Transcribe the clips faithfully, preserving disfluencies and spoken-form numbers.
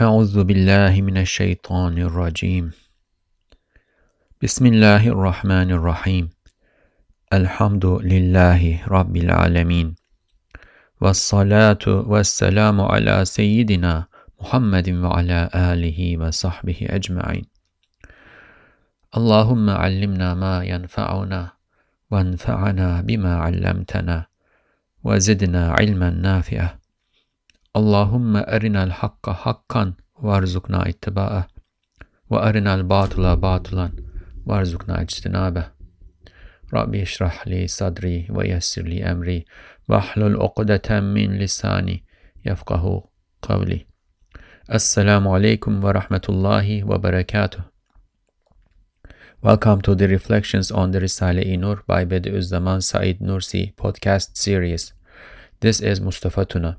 أعوذ بالله من الشيطان الرجيم بسم الله الرحمن الرحيم الحمد لله رب العالمين والصلاة والسلام على سيدنا محمد وعلى آله وصحبه أجمعين اللهم علمنا ما ينفعنا وانفعنا بما علمتنا وزدنا علما نافعا Allahumma arina al-haqqa haqqan warzuqna ittiba'ah wa arina al-batula batulan warzuqna ijtinabah. Rabbi ishrah li sadri wa yassir li amri wa ahlul uqdatan min lisani yafqahu qawli. Assalamu alaikum wa rahmatullahi wa barakatuh. Welcome to the Reflections on the Risale-i Nur by Bediüzzaman Sa'id Nursi podcast series. This is Mustafa Tuna.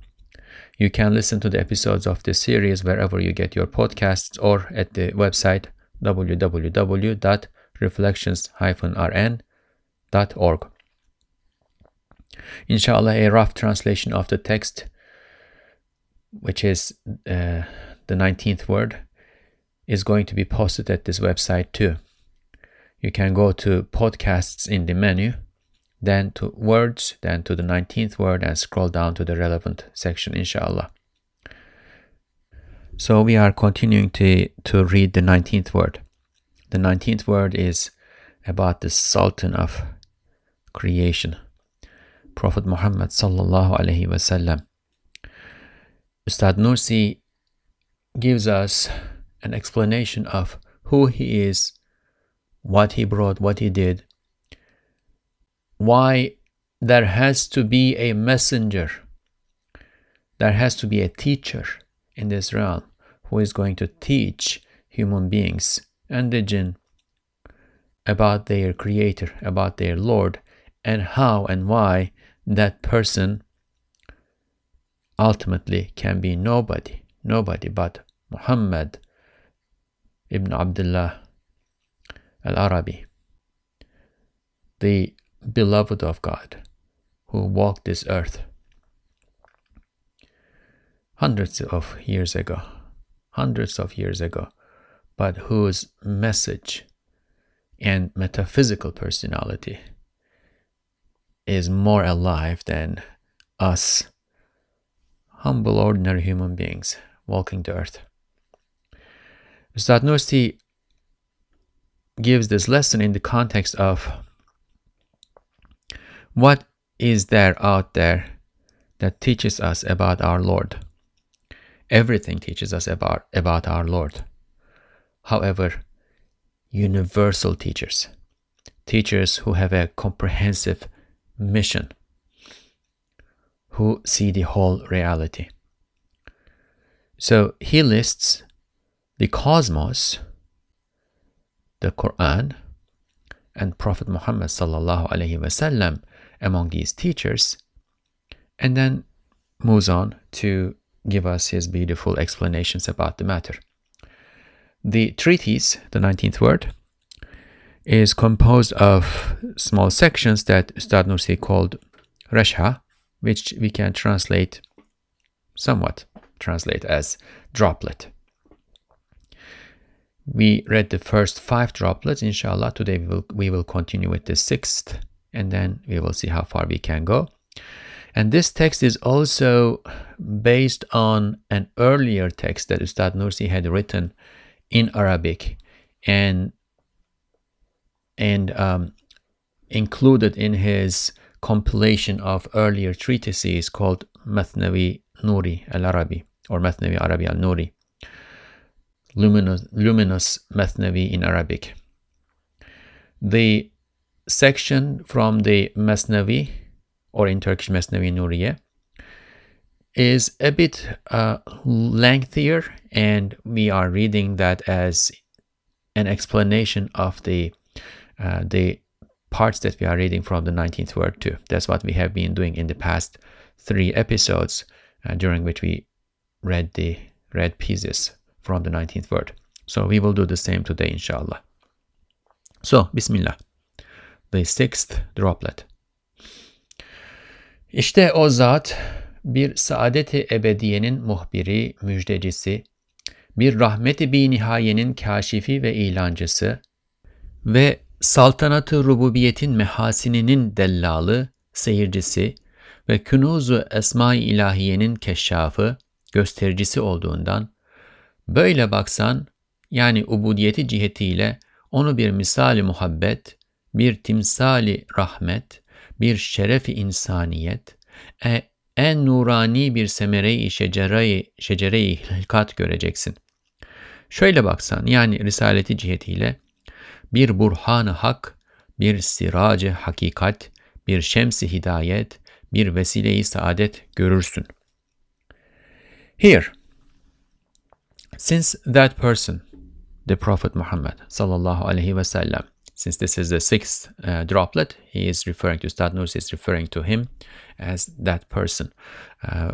You can listen to the episodes of this series wherever you get your podcasts or at the website w w w dot reflections dash r n dot org. Inshallah, a rough translation of the text, which is uh, the nineteenth word, is going to be posted at this website too. You can go to podcasts in the menu, then to words, then to the nineteenth word, and scroll down to the relevant section, inshallah. So we are continuing to, to read the nineteenth word. The nineteenth word is about the Sultan of creation, Prophet Muhammad sallallahu alaihi wasallam. Ustad Nursi gives us an explanation of who he is, what he brought, what he did, why there has to be a messenger, there has to be a teacher in this realm who is going to teach human beings and the jinn about their creator, about their Lord, and how and why that person ultimately can be nobody, nobody but Muhammad ibn Abdullah al-Arabi, the beloved of God, who walked this earth hundreds of years ago, hundreds of years ago, but whose message and metaphysical personality is more alive than us, humble, ordinary human beings walking the earth. Ustad Nursi gives this lesson in the context of what is there out there that teaches us about our Lord? Everything teaches us about, about our Lord. However, universal teachers, teachers who have a comprehensive mission, who see the whole reality. So he lists the cosmos, the Quran, and Prophet Muhammad sallallahu alaihi wasallam among these teachers, and then moves on to give us his beautiful explanations about the matter. The treatise, the nineteenth word, is composed of small sections that Ustad Nursi called Reshha, which we can translate, somewhat translate as droplet. We read the first five droplets, inshallah. Today we will, we will continue with the sixth, and then we will see how far we can go. And this text is also based on an earlier text that Ustad Nursi had written in Arabic and, and um, included in his compilation of earlier treatises called Mathnawi Nuri al-Arabi or Mathnawi al-Arabi al-Nuri. Luminous, luminous Mathnavi in Arabic. The section from the Mathnavi, or in Turkish Mathnavi Nuriye, is a bit uh, lengthier, and we are reading that as an explanation of the uh, the parts that we are reading from the nineteenth word too. That's what we have been doing in the past three episodes, uh, during which we read the read pieces from the nineteenth word. So we will do the same today, inshallah. So, Bismillah. The sixth droplet. İşte o zat bir saadet-i ebediyenin muhbiri, müjdecisi, bir rahmet-i binihayenin kâşifi ve ilancısı ve saltanat-ı rububiyetin mehasininin dellalı, seyircisi ve künûz-u esma-i ilahiyenin keşşafı, göstericisi olduğundan, böyle baksan, yani ubudiyeti cihetiyle onu bir misali muhabbet, bir timsali rahmet, bir şeref-i insaniyet, e, en nurani bir semere-i şecere-i, şecere-i hilkat göreceksin. Şöyle baksan, yani risaleti cihetiyle, bir burhan-ı hak, bir sirac-ı hakikat, bir şems-i hidayet, bir vesile-i saadet görürsün. Here, since that person, the Prophet Muhammad sallallahu alaihi wasallam, since this is the sixth uh, droplet, he is referring to, Ustad Nursi is referring to him as that person. Uh,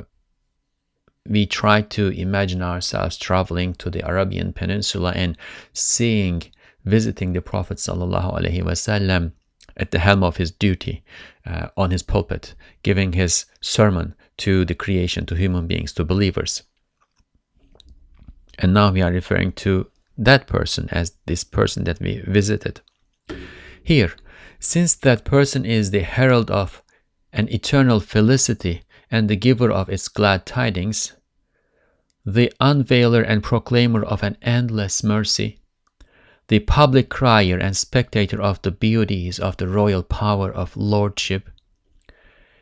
we try to imagine ourselves traveling to the Arabian Peninsula and seeing, visiting the Prophet sallallahu alaihi wasallam at the helm of his duty, uh, on his pulpit, giving his sermon to the creation, to human beings, to believers. And now we are referring to that person as this person that we visited. Here, since that person is the herald of an eternal felicity and the giver of its glad tidings, the unveiler and proclaimer of an endless mercy, the public crier and spectator of the beauties of the royal power of lordship,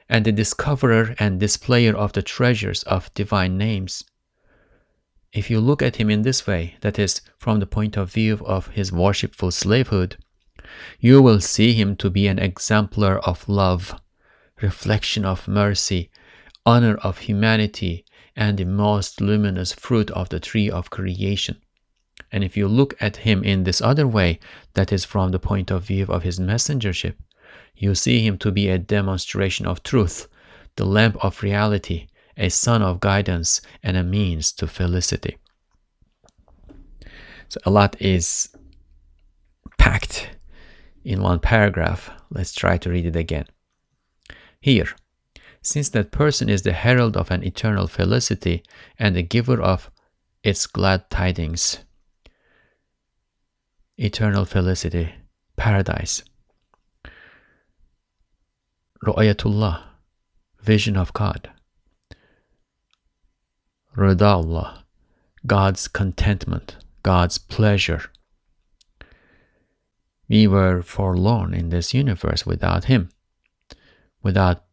and the discoverer and displayer of the treasures of divine names. If you look at him in this way, that is, from the point of view of his worshipful slavehood, you will see him to be an exemplar of love, reflection of mercy, honor of humanity, and the most luminous fruit of the tree of creation. And if you look at him in this other way, that is from the point of view of his messengership, you see him to be a demonstration of truth, the lamp of reality, a sun of guidance, and a means to felicity. So a lot is packed in one paragraph. Let's try to read it again. Here, since that person is the herald of an eternal felicity and the giver of its glad tidings, eternal felicity, paradise, Ru'ayatullah, vision of God, Rida'ullah, God's contentment, God's pleasure. We were forlorn in this universe without Him, without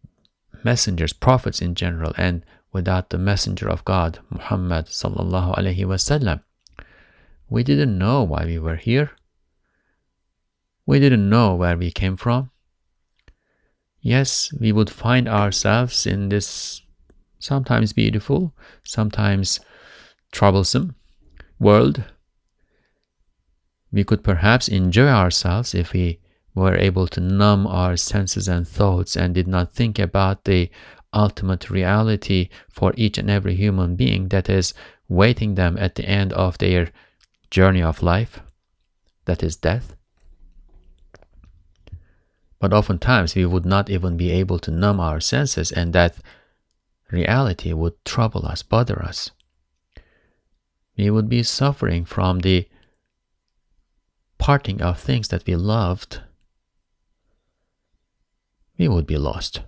messengers, prophets in general, and without the messenger of God, Muhammad sallallahu alaihi wasallam. We didn't know why we were here. We didn't know where we came from. Yes, we would find ourselves in this sometimes beautiful, sometimes troublesome world. We could perhaps enjoy ourselves if we were able to numb our senses and thoughts and did not think about the ultimate reality for each and every human being that is waiting them at the end of their journey of life, that is death. But oftentimes we would not even be able to numb our senses, and that reality would trouble us, bother us. We would be suffering from the parting of things that we loved. We would be lost.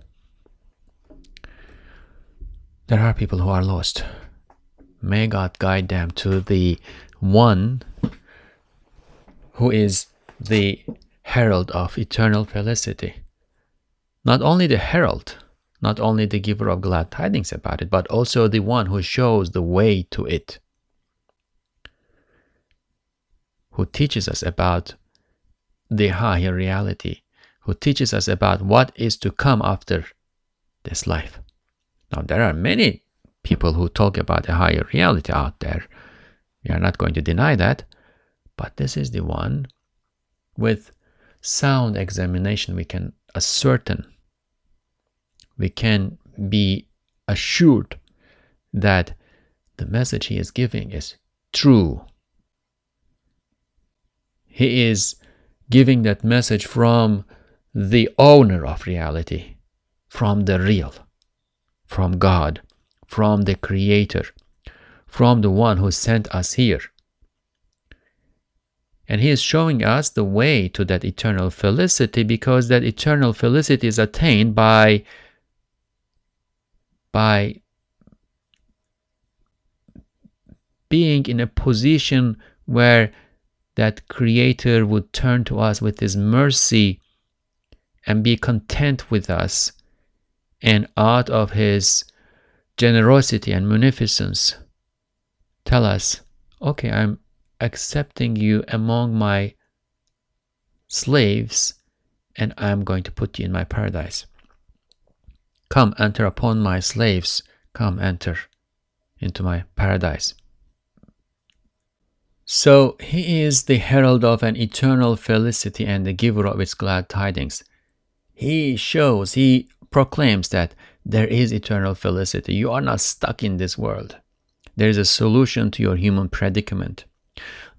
There are people who are lost. May God guide them to the One who is the herald of eternal felicity. Not only the herald, not only the giver of glad tidings about it, but also the one who shows the way to it, who teaches us about the higher reality, who teaches us about what is to come after this life. Now, there are many people who talk about the higher reality out there. We are not going to deny that, but this is the one with sound examination we can ascertain, we can be assured that the message he is giving is true. He is giving that message from the owner of reality, from the real, from God, from the Creator, from the one who sent us here. And he is showing us the way to that eternal felicity, because that eternal felicity is attained by, by being in a position where that Creator would turn to us with His mercy and be content with us, and out of His generosity and munificence tell us, okay, I'm accepting you among my slaves, and I'm going to put you in my paradise. Come, enter upon my slaves. Come, enter into my paradise. So he is the herald of an eternal felicity and the giver of its glad tidings. He shows, he proclaims that there is eternal felicity. You are not stuck in this world. There is a solution to your human predicament.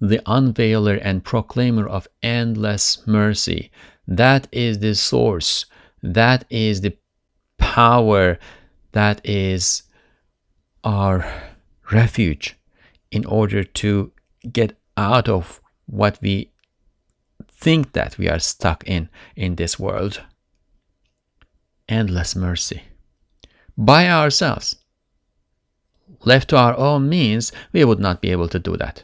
The unveiler and proclaimer of endless mercy. That is the source. That is the power. That is our refuge in order to get out of what we think that we are stuck in in this world. Endless mercy. By ourselves, left to our own means, we would not be able to do that.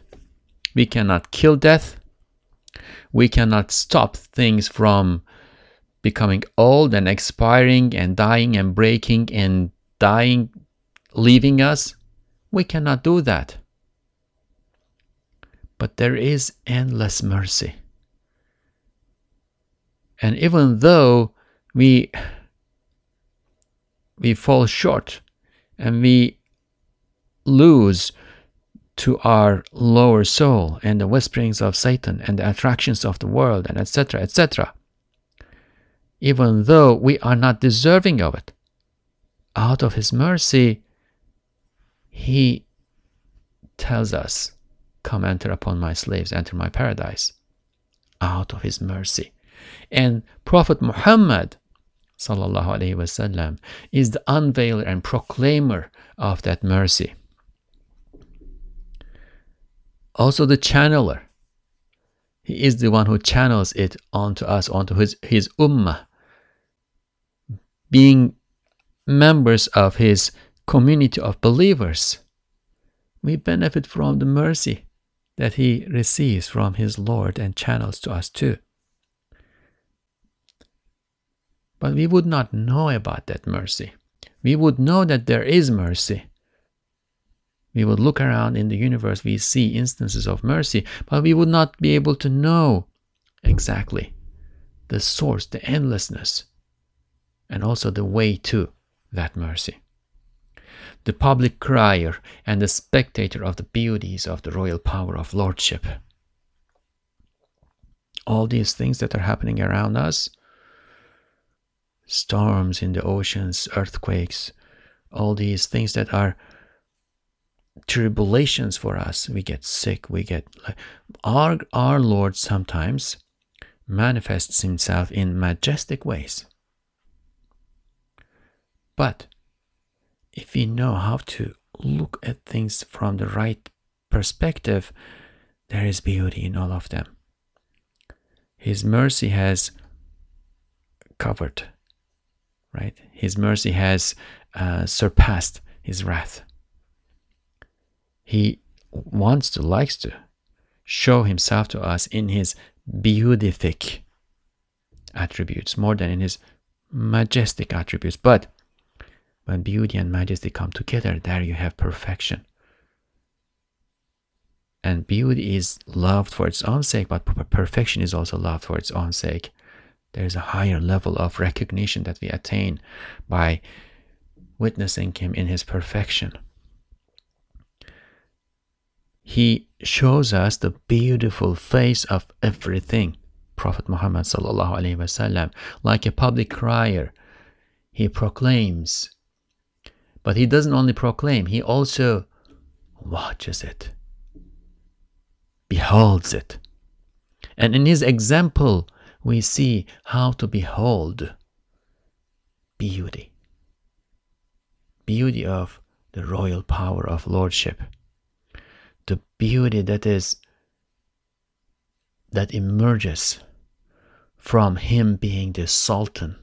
We cannot kill death. We cannot stop things from becoming old and expiring and dying and breaking and dying, leaving us. We cannot do that. But there is endless mercy. And even though we we fall short and we lose to our lower soul and the whisperings of Satan and the attractions of the world and etc, et cetera, even though we are not deserving of it, out of His mercy, He tells us, come, enter upon my slaves, enter my paradise, out of His mercy. And Prophet Muhammad sallallahu alaihi wasallam is the unveiler and proclaimer of that mercy. Also the channeler. He is the one who channels it onto us, onto his, his ummah, being members of his community of believers. We benefit from the mercy that he receives from his Lord and channels to us too. But we would not know about that mercy. We would know that there is mercy. We would look around in the universe, we see instances of mercy, but we would not be able to know exactly the source, the endlessness, and also the way to that mercy. The public crier and the spectator of the beauties of the royal power of lordship. All these things that are happening around us, storms in the oceans, earthquakes, all these things that are tribulations for us, we get sick, we get our our Lord sometimes manifests Himself in majestic ways. But if we know how to look at things from the right perspective, there is beauty in all of them. His mercy has covered, right? His mercy has uh, surpassed His wrath. He wants to, likes to show Himself to us in His beautific attributes more than in His majestic attributes. But when beauty and majesty come together, there you have perfection. And beauty is loved for its own sake, but perfection is also loved for its own sake. There is a higher level of recognition that we attain by witnessing Him in His perfection. He shows us the beautiful face of everything. Prophet Muhammad sallallahu alaihi wasallam, like a public crier, he proclaims. But he doesn't only proclaim, he also watches it, beholds it. And in his example, we see how to behold beauty. Beauty of the royal power of lordship. the beauty that is that emerges from him being the Sultan,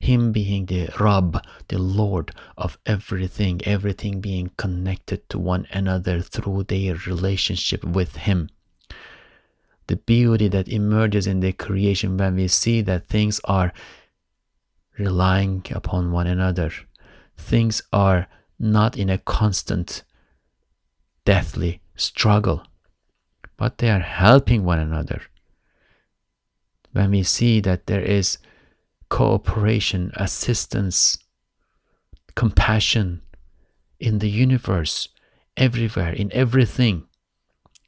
him being the Rabb, the Lord of everything, everything being connected to one another through their relationship with him. The beauty that emerges in the creation when we see that things are relying upon one another, things are not in a constant deathly struggle, but they are helping one another. When we see that there is cooperation, assistance, compassion in the universe, everywhere, in everything,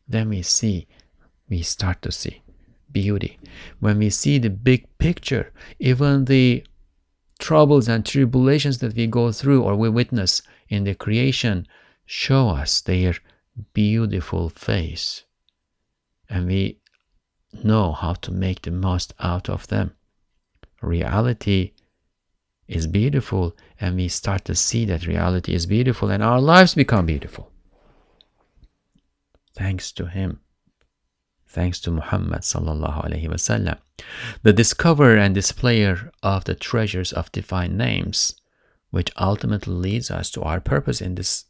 then we see, we start to see beauty. When we see the big picture, even the troubles and tribulations that we go through or we witness in the creation show us their beautiful face, and we know how to make the most out of them. Reality is beautiful, and we start to see that reality is beautiful, and our lives become beautiful thanks to him, thanks to Muhammad sallallahu alaihi wasallam, the discoverer and displayer of the treasures of divine names, which ultimately leads us to our purpose in this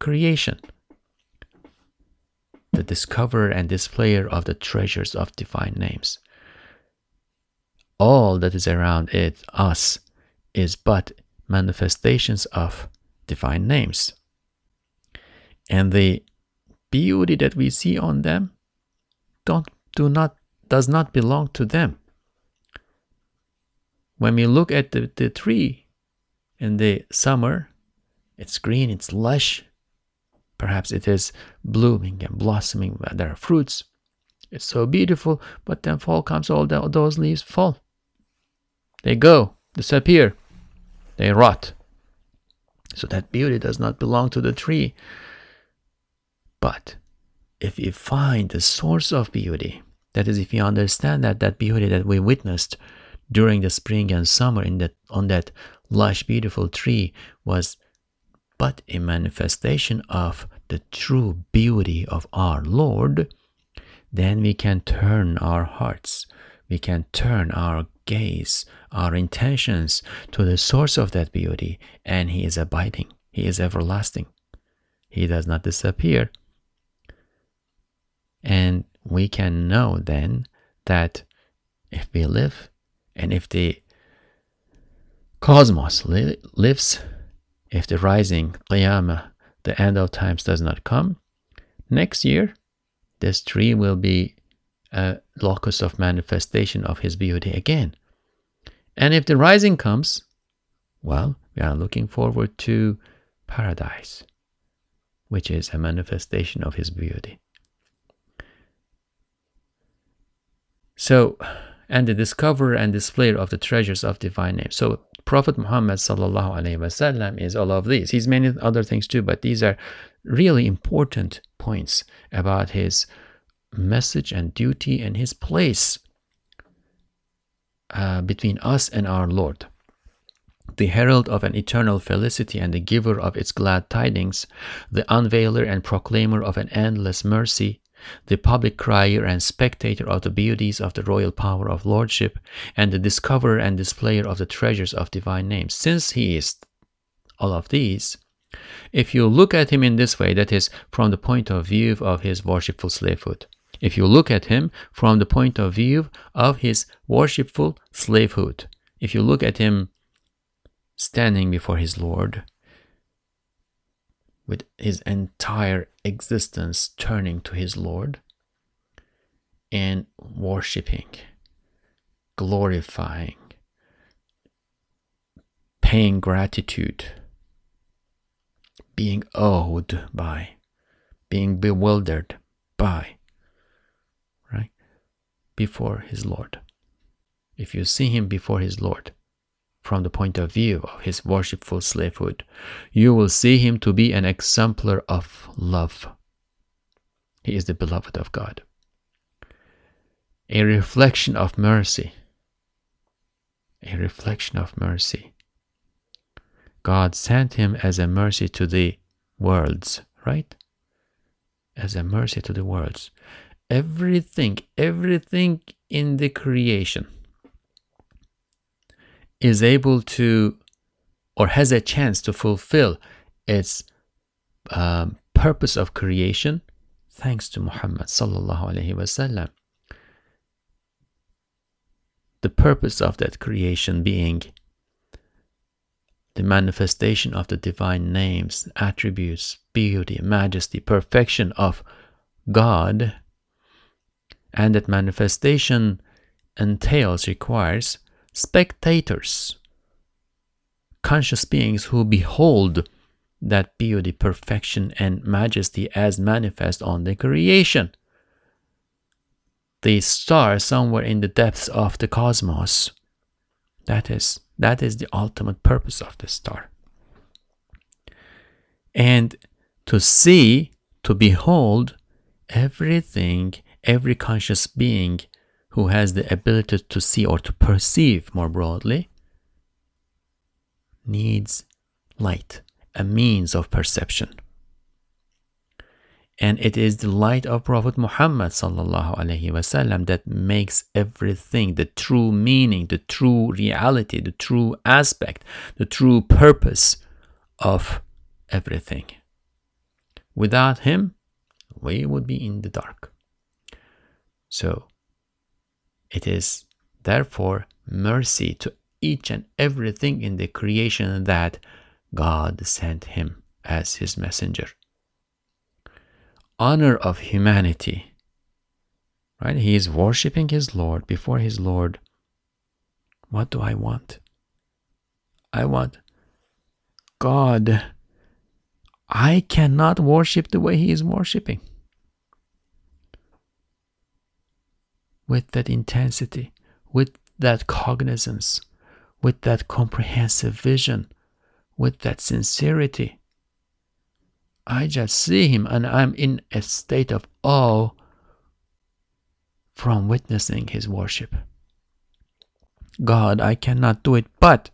creation. The discoverer and displayer of the treasures of divine names. All that is around it, us, is but manifestations of divine names. And the beauty that we see on them don't, do not, does not belong to them. When we look at the, the tree in the summer, it's green, it's lush. Perhaps it is blooming and blossoming, there are fruits. It's so beautiful, but then fall comes, all the, those leaves fall. They go, disappear, they rot. So that beauty does not belong to the tree. But if we find the source of beauty, that is, if we understand that that beauty that we witnessed during the spring and summer in that, on that lush, beautiful tree was but a manifestation of the true beauty of our Lord, then we can turn our hearts, we can turn our gaze, our intentions to the source of that beauty, and he is abiding, he is everlasting, he does not disappear. And we can know then that if we live, and if the cosmos li lives, if the rising, Qiyamah, the end of times does not come, next year this tree will be a locus of manifestation of his beauty again. And if the rising comes, well, we are looking forward to paradise, which is a manifestation of his beauty. So, and the discoverer and displayer of the treasures of divine names. So Prophet Muhammad sallallahu alaihi wasallam is all of these. He's many other things too, but these are really important points about his message and duty and his place uh, between us and our Lord. The herald of an eternal felicity and the giver of its glad tidings, the unveiler and proclaimer of an endless mercy, the public crier and spectator of the beauties of the royal power of lordship, and the discoverer and displayer of the treasures of divine names. Since he is all of these, if you look at him in this way, that is, from the point of view of his worshipful slavehood, if you look at him from the point of view of his worshipful slavehood, if you look at him standing before his Lord, with his entire existence turning to his Lord and worshipping, glorifying, paying gratitude, being awed by, being bewildered by, right, before his Lord. If you see him before his Lord, from the point of view of his worshipful slavehood, you will see him to be an exemplar of love. He is the beloved of God, a reflection of mercy, a reflection of mercy. God sent him as a mercy to the worlds, right? as a mercy to the worlds. Everything, everything in the creation is able to or has a chance to fulfill its um, purpose of creation thanks to Muhammad sallallahu alaihi wasallam. The purpose of that creation being the manifestation of the divine names, attributes, beauty, majesty, perfection of God, and that manifestation entails, requires spectators, conscious beings who behold that beauty, perfection, and majesty as manifest on the creation. The star somewhere in the depths of the cosmos. That is, that is the ultimate purpose of the star. And to see, to behold everything, every conscious being who has the ability to see or to perceive more broadly needs light, a means of perception. And it is the light of Prophet Muhammad sallallahu alaihi wasallam that makes everything, the true meaning, the true reality, the true aspect, the true purpose of everything. Without him, we would be in the dark. So, it is therefore mercy to each and everything in the creation that God sent him as his messenger. Honor of humanity, right? He is worshipping his Lord. Before his Lord, what do I want? I want God. I cannot worship the way he is worshipping, with that intensity, with that cognizance, with that comprehensive vision, with that sincerity. I just see him and I'm in a state of awe from witnessing his worship. God, I cannot do it, but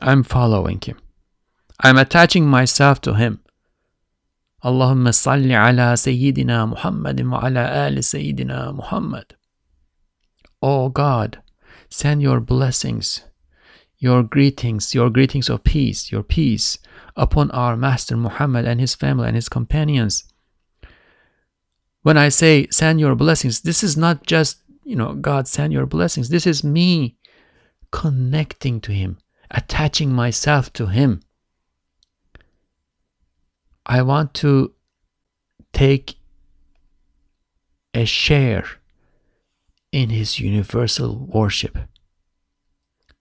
I'm following him. I'm attaching myself to him. Allahumma salli ala Sayyidina Muhammadin wa ala ali Sayyidina Muhammad. Oh God, send your blessings, your greetings, your greetings of peace, your peace upon our Master Muhammad and his family and his companions. When I say send your blessings, this is not just, you know, God send your blessings. This is me connecting to him, attaching myself to him. I want to take a share in his universal worship.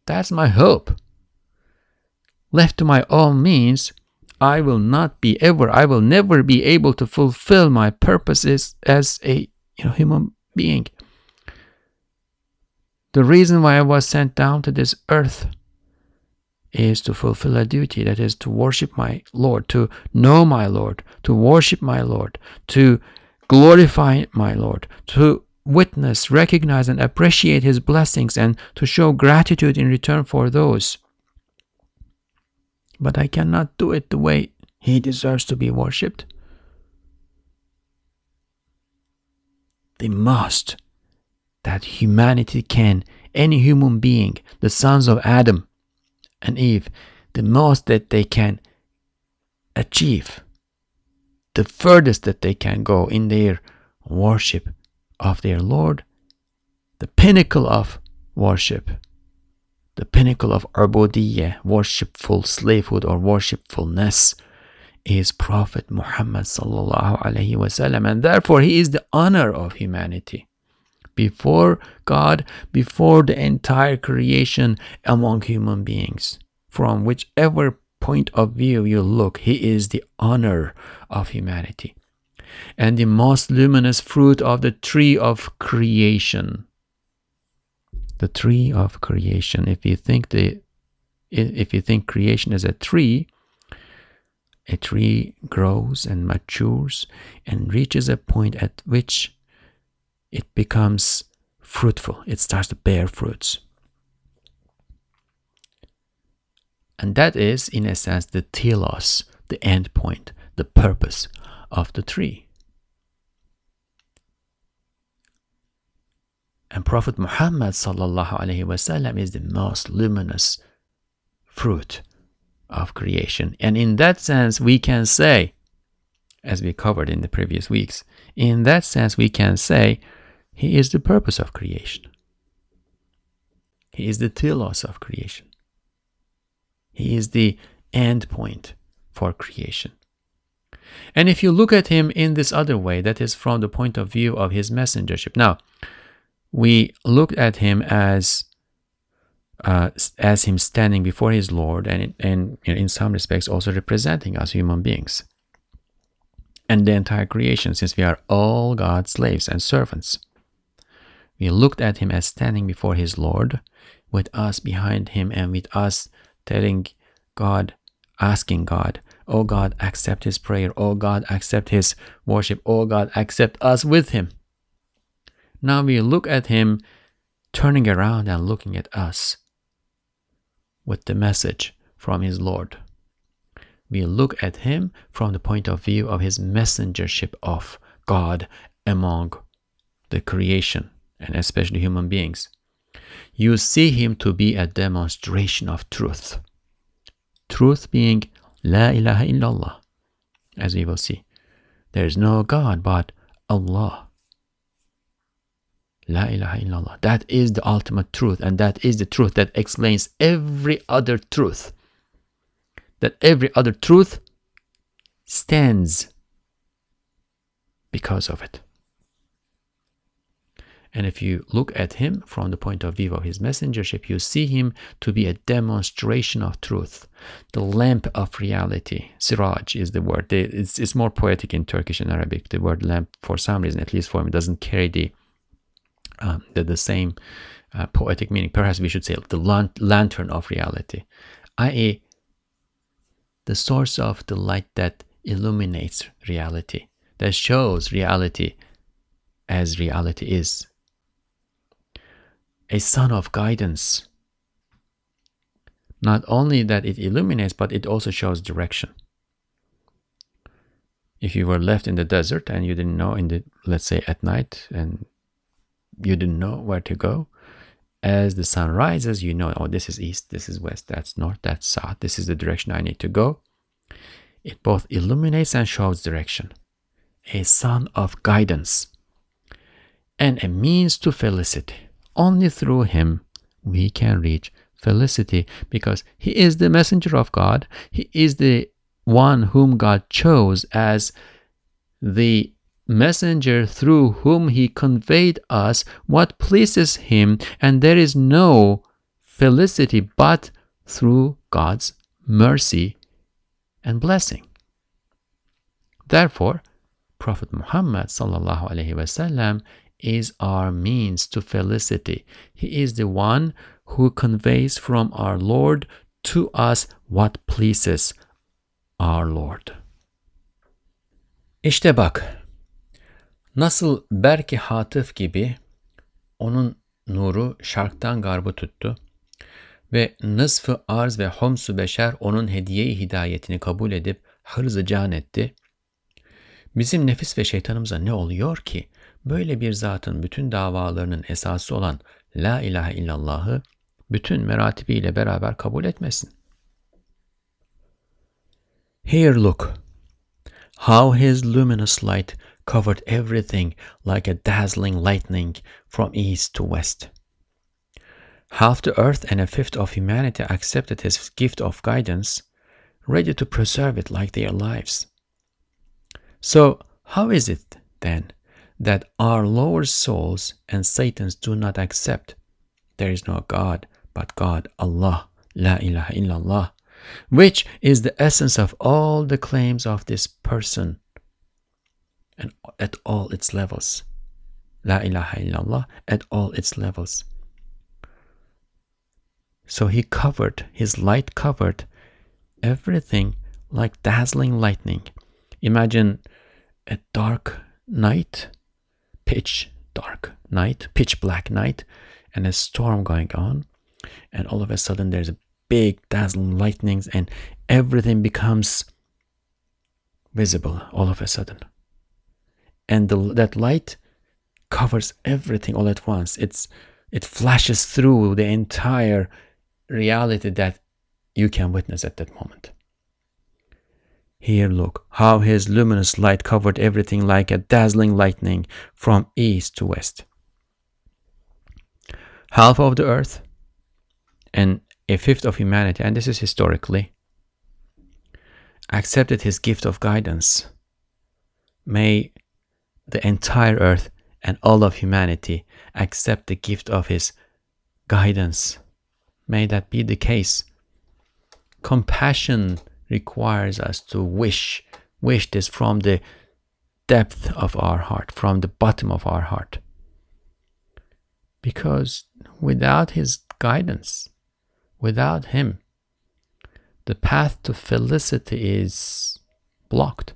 That's my hope. Left to my own means, I will not be ever, I will never be able to fulfill my purposes as a you know, human being. The reason why I was sent down to this earth is to fulfill a duty, that is to worship my Lord, to know my Lord, to worship my Lord, to glorify my Lord, to witness, recognize, and appreciate his blessings, and to show gratitude in return for those. But I cannot do it the way he deserves to be worshipped. The most that humanity can, any human being, the sons of Adam and Eve, the most that they can achieve, the furthest that they can go in their worship of their Lord, the pinnacle of worship, the pinnacle of ubudiyya, worshipful slavehood or worshipfulness, is Prophet Muhammad sallallahu alaihi wasallam, and therefore he is the honor of humanity before God, before the entire creation, among human beings. From whichever point of view you look, he is the honor of humanity and the most luminous fruit of the tree of creation. The tree of creation. If you think the, if you think creation is a tree, a tree grows and matures and reaches a point at which it becomes fruitful. It starts to bear fruits. And that is, in a sense, the telos, the end point, the purpose of the tree. And Prophet Muhammad sallallahu alaihi wasallam is the most luminous fruit of creation. And in that sense, we can say, as we covered in the previous weeks, in that sense, we can say he is the purpose of creation. He is the telos of creation. He is the end point for creation. And if you look at him in this other way, that is from the point of view of his messengership. Now, we looked at him as uh, as him standing before his Lord, and, and in some respects also representing us human beings and the entire creation, since we are all God's slaves and servants. We looked at him as standing before his Lord, with us behind him, and with us telling God, asking God, "Oh God, accept his prayer. Oh God, accept his worship. Oh God, accept us with him." Now we look at him turning around and looking at us with the message from his Lord. We look at him from the point of view of his messengership of God among the creation, and especially human beings. You see him to be a demonstration of truth. Truth being La ilaha illallah, as we will see. There is no God but Allah. La ilaha illallah. That is the ultimate truth, and that is the truth that explains every other truth. That every other truth stands because of it. And if you look at him from the point of view of his messengership, you see him to be a demonstration of truth, the lamp of reality. Siraj is the word. It's, it's more poetic in Turkish and Arabic. The word lamp, for some reason, at least for me, doesn't carry the Um, the, the same uh, poetic meaning. Perhaps we should say the lan- lantern of reality, that is the source of the light that illuminates reality, that shows reality as reality is. A sun of guidance. Not only that it illuminates, but it also shows direction. If you were left in the desert and you didn't know, in the let's say at night, and you didn't know where to go, as the sun rises, you know, oh, this is east, this is west, that's north, that's south, this is the direction I need to go. It both illuminates and shows direction. A sun of guidance and a means to felicity. Only through him we can reach felicity, because he is the messenger of God. He is the one whom God chose as the messenger through whom he conveyed us what pleases him, and there is no felicity but through God's mercy and blessing. Therefore, Prophet Muhammad sallallahu alaihi wasallam is our means to felicity. He is the one who conveys from our Lord to us what pleases our Lord. İşte bak, nasıl Berk-i Hatif gibi onun nuru şarktan garbı tuttu ve nısf-ı arz ve homs-ı beşer onun hediye-i hidayetini kabul edip hırz-ı can etti. Bizim nefis ve şeytanımıza ne oluyor ki böyle bir zatın bütün davalarının esası olan La ilahe illallah'ı bütün meratibiyle beraber kabul etmesin? Here look, how his luminous light covered everything like a dazzling lightning from east to west. Half the earth and a fifth of humanity accepted his gift of guidance, ready to preserve it like their lives. So how is it, then, that our lower souls and Satan's do not accept? There is no God but God, Allah, La ilaha illallah, which is the essence of all the claims of this person, and at all its levels. La ilaha illallah at all its levels. So he covered, his light covered everything like dazzling lightning. Imagine a dark night, pitch dark night, pitch black night, and a storm going on, and all of a sudden there's a big dazzling lightnings, and everything becomes visible all of a sudden. And the, that light covers everything all at once. It's it flashes through the entire reality that you can witness at that moment. Here look, how his luminous light covered everything like a dazzling lightning from east to west. Half of the earth and a fifth of humanity, and this is historically, accepted his gift of guidance. May the entire earth and all of humanity accept the gift of his guidance. May that be the case. Compassion requires us to wish, wish this from the depth of our heart, from the bottom of our heart. Because without his guidance, without him, the path to felicity is blocked.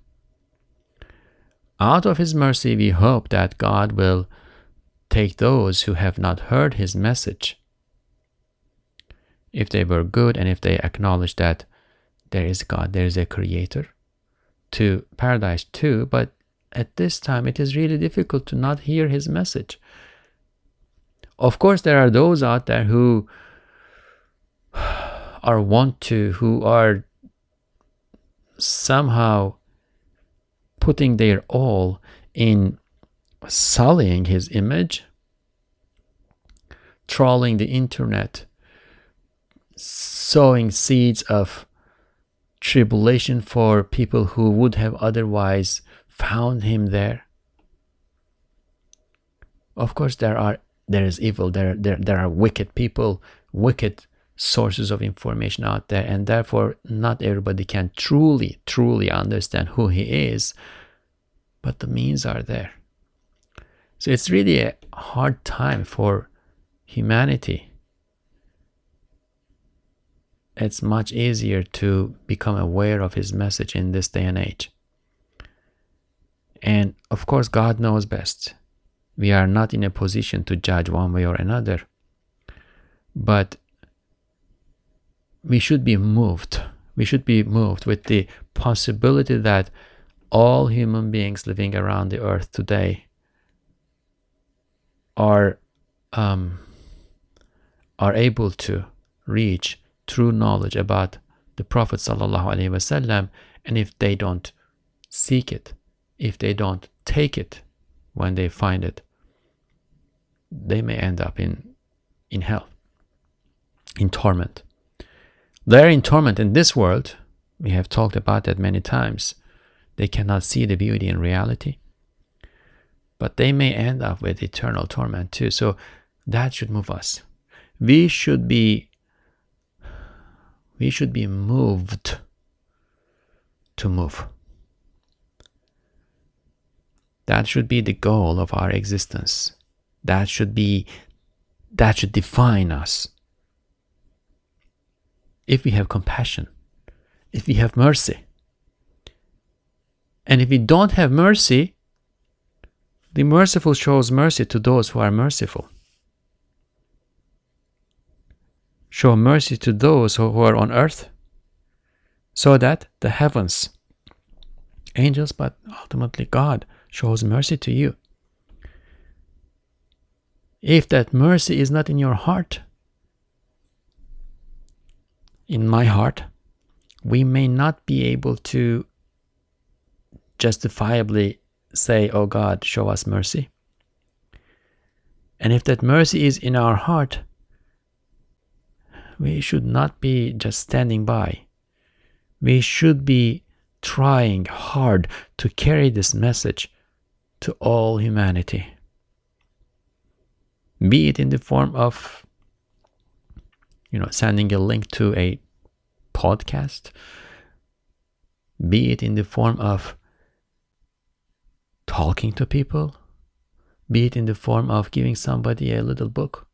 Out of his mercy, we hope that God will take those who have not heard his message, if they were good and if they acknowledge that there is God, there is a creator, to paradise too. But at this time, it is really difficult to not hear his message. Of course, there are those out there who are want to, who are somehow putting their all in sullying his image, trawling the internet, sowing seeds of tribulation for people who would have otherwise found him there. Of course, there are there is evil, there there there are wicked people, wicked sources of information out there, and therefore not everybody can truly truly understand who he is, but the means are there. So it's really a hard time for humanity. It's much easier to become aware of his message in this day and age. And of course, God knows best. We are not in a position to judge one way or another, but we should be moved. We should be moved with the possibility that all human beings living around the earth today are um, are able to reach true knowledge about the Prophet ﷺ, and if they don't seek it, if they don't take it when they find it, they may end up in in hell, in torment. They're in torment in this world. We have talked about that many times. They cannot see the beauty in reality, but they may end up with eternal torment too. So that should move us. We should be We should be moved to move. That should be the goal of our existence. That should be, that should define us. If we have compassion, if we have mercy. And if we don't have mercy, the merciful shows mercy to those who are merciful. Show mercy to those who are on earth, so that the heavens, angels, but ultimately God, shows mercy to you. If that mercy is not in your heart, in my heart, we may not be able to justifiably say, "Oh God, show us mercy." And if that mercy is in our heart, we should not be just standing by. We should be trying hard to carry this message to all humanity, be it in the form of, you know, sending a link to a podcast, be it in the form of talking to people, be it in the form of giving somebody a little book,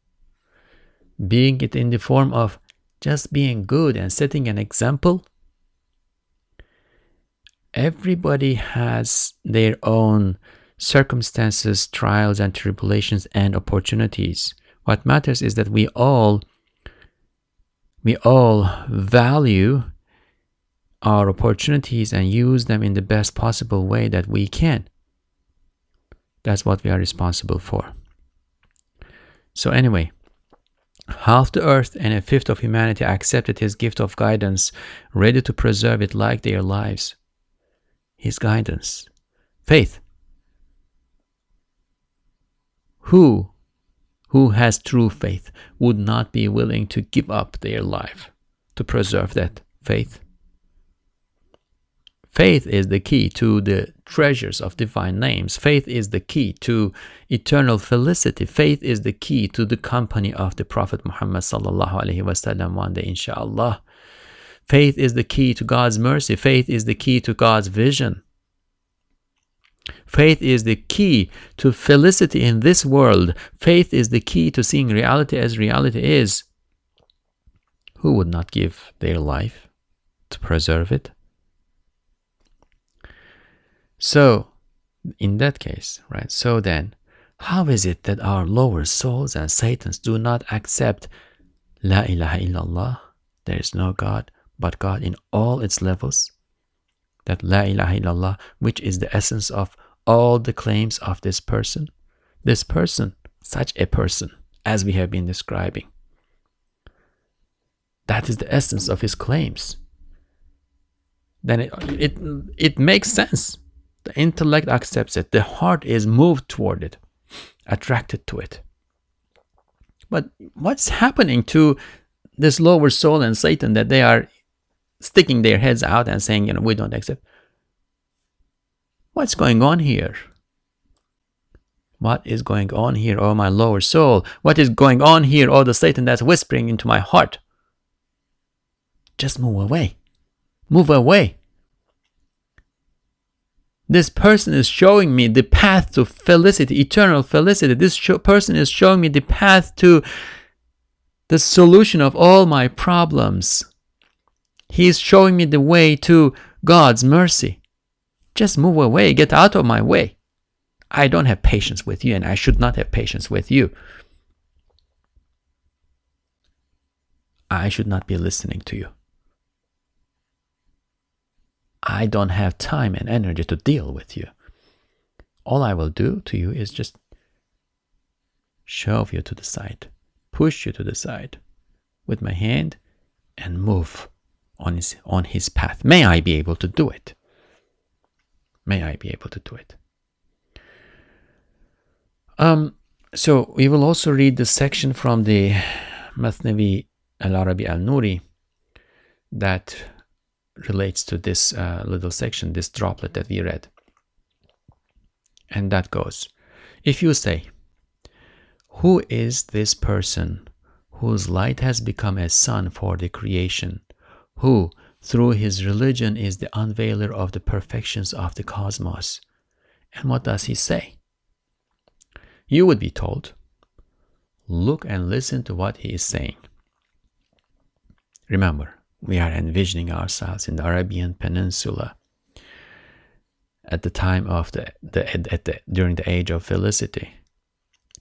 being it in the form of just being good and setting an example. Everybody has their own circumstances, trials and tribulations and opportunities. What matters is that we all, we all value our opportunities and use them in the best possible way that we can. That's what we are responsible for. So anyway, half the earth and a fifth of humanity accepted his gift of guidance, ready to preserve it like their lives. His guidance, faith. Who, who has true faith would not be willing to give up their life to preserve that faith? Faith is the key to the treasures of divine names. Faith is the key to eternal felicity. Faith is the key to the company of the Prophet Muhammad sallallahu alaihi wasallam one day, inshallah. Faith is the key to God's mercy. Faith is the key to God's vision. Faith is the key to felicity in this world. Faith is the key to seeing reality as reality is. Who would not give their life to preserve it? So, in that case, right, so then, how is it that our lower souls and Satans do not accept La ilaha illallah, there is no God but God in all its levels? That La ilaha illallah, which is the essence of all the claims of this person, this person, such a person, as we have been describing. That is the essence of his claims. Then it, it, it makes sense. The intellect accepts it. The heart is moved toward it, attracted to it. But what's happening to this lower soul and Satan that they are sticking their heads out and saying, you know, we don't accept? What's going on here? What is going on here, oh my lower soul? What is going on here, oh the Satan that's whispering into my heart? Just move away. Move away. This person is showing me the path to felicity, eternal felicity. This show, person is showing me the path to the solution of all my problems. He is showing me the way to God's mercy. Just move away. Get out of my way. I don't have patience with you, and I should not have patience with you. I should not be listening to you. I don't have time and energy to deal with you. All I will do to you is just shove you to the side, push you to the side with my hand and move on his, on his path. May I be able to do it. May I be able to do it. Um, so we will also read the section from the Mathnawi al-Arabi al-Nuri that relates to this uh, little section, this droplet that we read. And that goes, if you say, who is this person whose light has become a sun for the creation, who through his religion is the unveiler of the perfections of the cosmos? And what does he say? You would be told, look and listen to what he is saying. Remember, we are envisioning ourselves in the Arabian Peninsula at the time of the, the, at the during the age of felicity,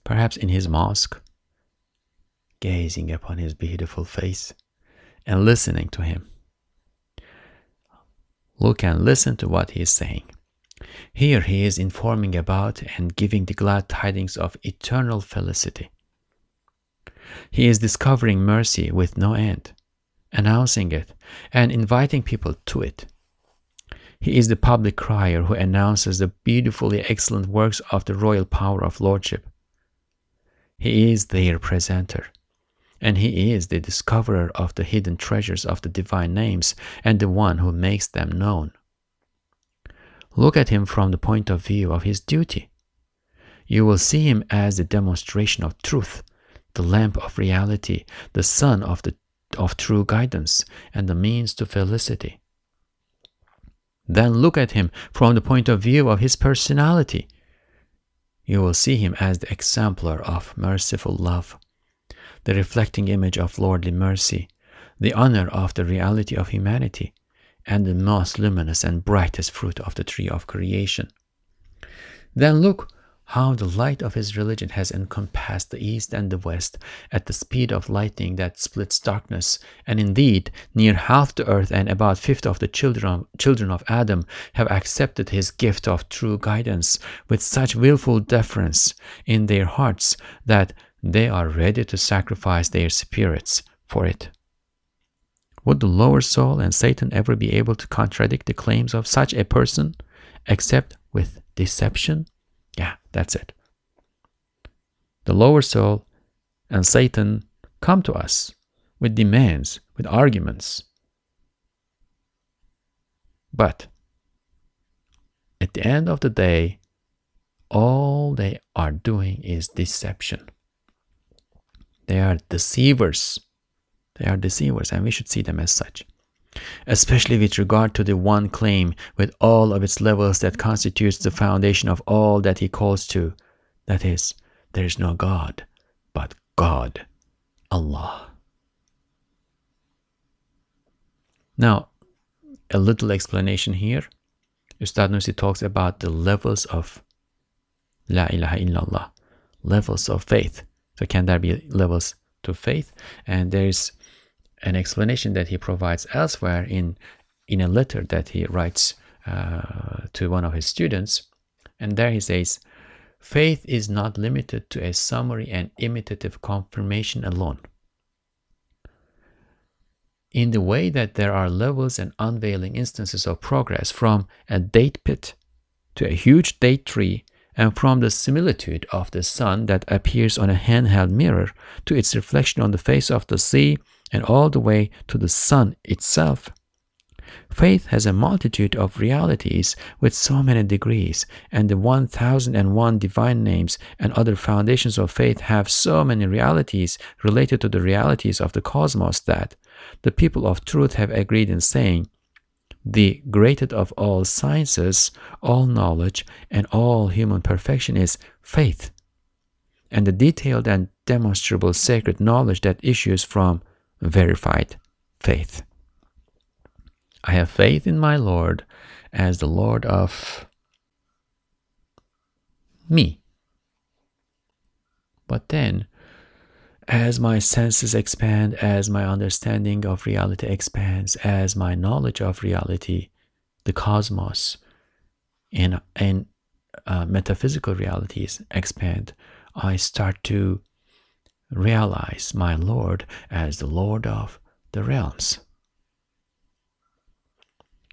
perhaps in his mosque, gazing upon his beautiful face and listening to him. Look and listen to what he is saying. Here he is informing about and giving the glad tidings of eternal felicity. He is discovering mercy with no end, announcing it and inviting people to it. He is the public crier who announces the beautifully excellent works of the royal power of lordship. He is their presenter, and he is the discoverer of the hidden treasures of the divine names and the one who makes them known. Look at him from the point of view of his duty. You will see him as the demonstration of truth, the lamp of reality, the sun of the of true guidance and the means to felicity. Then look at him from the point of view of his personality. You will see him as the exemplar of merciful love, the reflecting image of lordly mercy, the honor of the reality of humanity, and the most luminous and brightest fruit of the tree of creation. Then look how the light of his religion has encompassed the East and the West at the speed of lightning that splits darkness. And indeed, near half the earth and about fifth of the children of, children of Adam have accepted his gift of true guidance with such willful deference in their hearts that they are ready to sacrifice their spirits for it. Would the lower soul and Satan ever be able to contradict the claims of such a person, except with deception? Yeah, that's it. The lower soul and Satan come to us with demands, with arguments. But at the end of the day, all they are doing is deception. They are deceivers. They are deceivers, and we should see them as such, especially with regard to the one claim with all of its levels that constitutes the foundation of all that he calls to, that is, there is no God but God, Allah. Now, a little explanation here. Ustad Nursi talks about the levels of La ilaha illallah, levels of faith. So can there be levels to faith? And there is an explanation that he provides elsewhere in in a letter that he writes uh, to one of his students, and there he says, faith is not limited to a summary and imitative confirmation alone. In the way that there are levels and unveiling instances of progress from a date pit to a huge date tree, and from the similitude of the sun that appears on a handheld mirror to its reflection on the face of the sea, and all the way to the sun itself, faith has a multitude of realities with so many degrees, and the one thousand and one divine names and other foundations of faith have so many realities related to the realities of the cosmos that the people of truth have agreed in saying, the greatest of all sciences, all knowledge, and all human perfection is faith, and the detailed and demonstrable sacred knowledge that issues from verified faith. I have faith in my Lord as the Lord of me. But then, as my senses expand, as my understanding of reality expands, as my knowledge of reality, the cosmos, and, and uh, metaphysical realities expand, I start to realize my Lord as the Lord of the realms.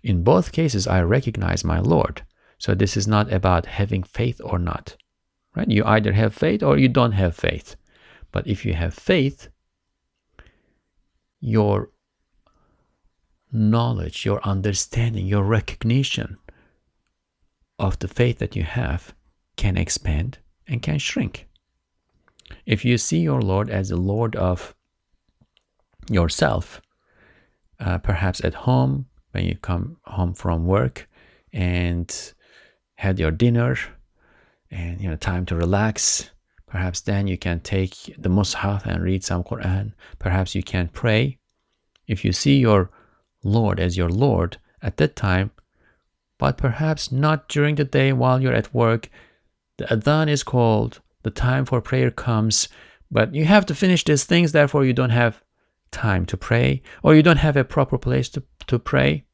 In both cases, I recognize my Lord. So this is not about having faith or not, right? You either have faith or you don't have faith. But if you have faith, your knowledge, your understanding, your recognition of the faith that you have can expand and can shrink. If you see your Lord as the Lord of yourself, uh, perhaps at home, when you come home from work and had your dinner and, you know, time to relax, perhaps then you can take the mushaf and read some Quran. Perhaps you can pray. If you see your Lord as your Lord at that time, but perhaps not during the day while you're at work, the adhan is called, the time for prayer comes, but you have to finish these things, therefore you don't have time to pray, or you don't have a proper place to, to pray.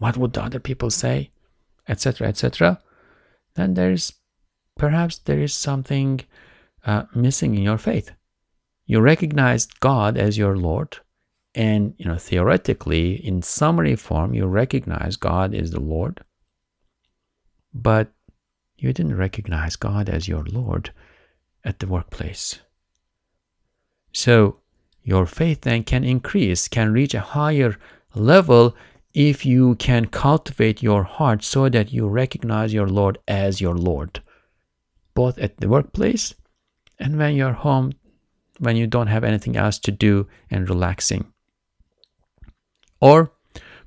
What would the other people say? Etc., et cetera. Then there is, perhaps there is something uh, missing in your faith. You recognize God as your Lord, and, you know, theoretically, in summary form, you recognize God is the Lord, but you didn't recognize God as your Lord at the workplace. So your faith then can increase, can reach a higher level if you can cultivate your heart so that you recognize your Lord as your Lord, both at the workplace and when you're home, when you don't have anything else to do and relaxing. Or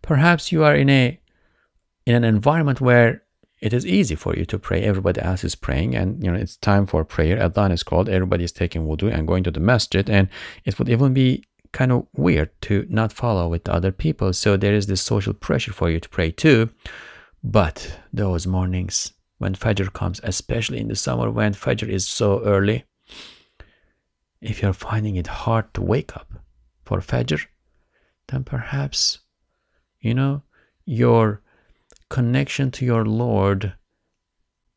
perhaps you are in a in an environment where it is easy for you to pray. Everybody else is praying, and, you know, it's time for prayer. Adhan is called. Everybody is taking wudu and going to the masjid, and it would even be kind of weird to not follow with other people. So there is this social pressure for you to pray too. But those mornings when Fajr comes, especially in the summer when Fajr is so early. If you're finding it hard to wake up for Fajr, then perhaps, you know, your connection to your Lord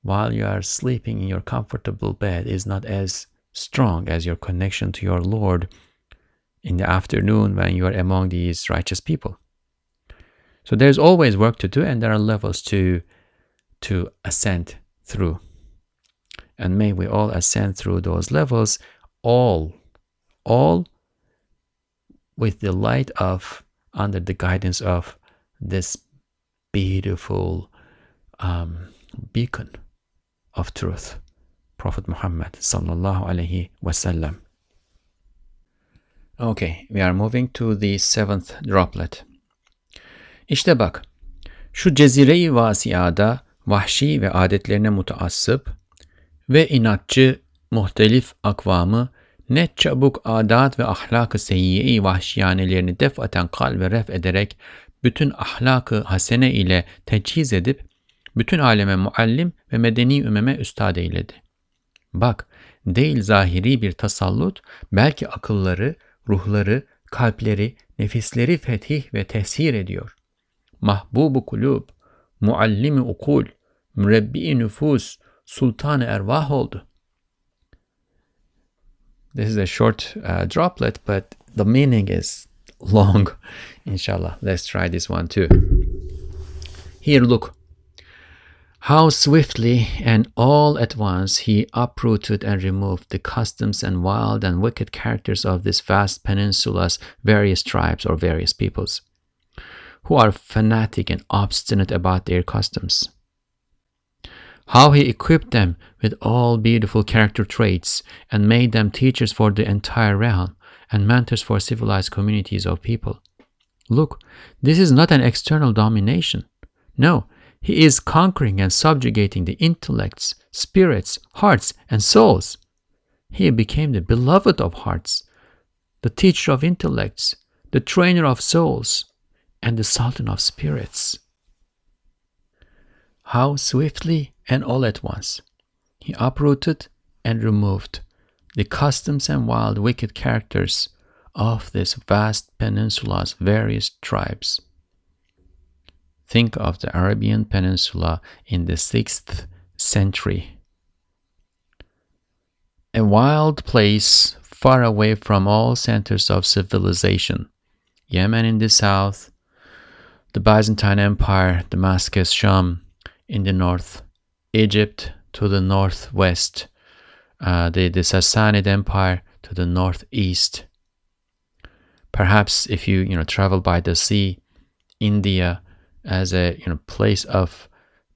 while you are sleeping in your comfortable bed is not as strong as your connection to your Lord in the afternoon when you are among these righteous people. So there's always work to do, and there are levels to to ascend through. And may we all ascend through those levels, all, all with the light of, under the guidance of this beautiful um, beacon of truth, Prophet Muhammad sallallahu alaihi wasallam. Okay, we are moving to the seventh droplet. İşte bak, şu cezire-i vasiada vahşi ve adetlerine mutaassıp ve inatçı muhtelif akvamı ne çabuk adat ve ahlak-ı seyyiye-i vahşiyanelerini defaten kal ve ref ederek bütün ahlak-ı hasene ile teçhiz edip bütün aleme muallim ve medeni ümeme üstad eyledi. Bak, değil zahiri bir tasallut, belki akılları, ruhları, kalpleri, nefisleri fetih ve tesir ediyor. Mahbub-u kulub, muallim-i ukul, mürebbi-i nüfus, sultan-ı ervah oldu. This is a short uh, droplet, but the meaning is long. Inshallah, let's try this one too. Here, look. How swiftly and all at once he uprooted and removed the customs and wild and wicked characters of this vast peninsula's various tribes or various peoples, who are fanatic and obstinate about their customs. How he equipped them with all beautiful character traits and made them teachers for the entire realm and mentors for civilized communities of people. Look, this is not an external domination. No, he is conquering and subjugating the intellects, spirits, hearts, and souls. He became the beloved of hearts, the teacher of intellects, the trainer of souls, and the sultan of spirits. How swiftly and all at once he uprooted and removed the customs and wild wicked characters of this vast peninsula's various tribes. Think of the Arabian Peninsula in the sixth century. A wild place far away from all centers of civilization. Yemen in the south, the Byzantine Empire, Damascus, Sham in the north, Egypt to the northwest, uh, the, the Sassanid Empire to the northeast. Perhaps if you you know travel by the sea, India as a you know place of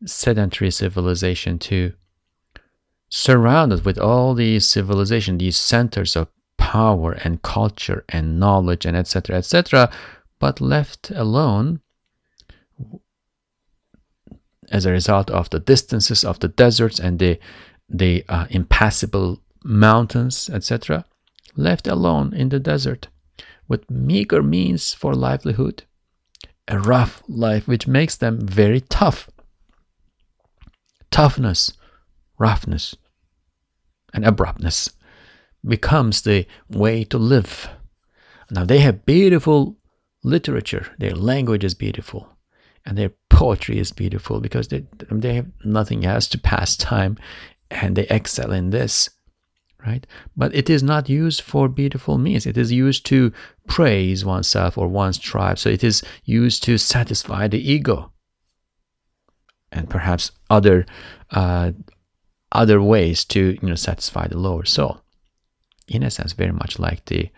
sedentary civilization too, surrounded with all these civilization, these centers of power and culture and knowledge and etc etc, but left alone as a result of the distances of the deserts and the the uh, impassable mountains, et cetera, left alone in the desert with meager means for livelihood, a rough life which makes them very tough. Toughness, roughness, and abruptness becomes the way to live. Now they have beautiful literature, their language is beautiful, and their poetry is beautiful because they, they have nothing else to pass time, and they excel in this, right? But it is not used for beautiful means. It is used to praise oneself or one's tribe. So it is used to satisfy the ego and perhaps other uh, other ways to you know satisfy the lower soul. In a sense, very much like the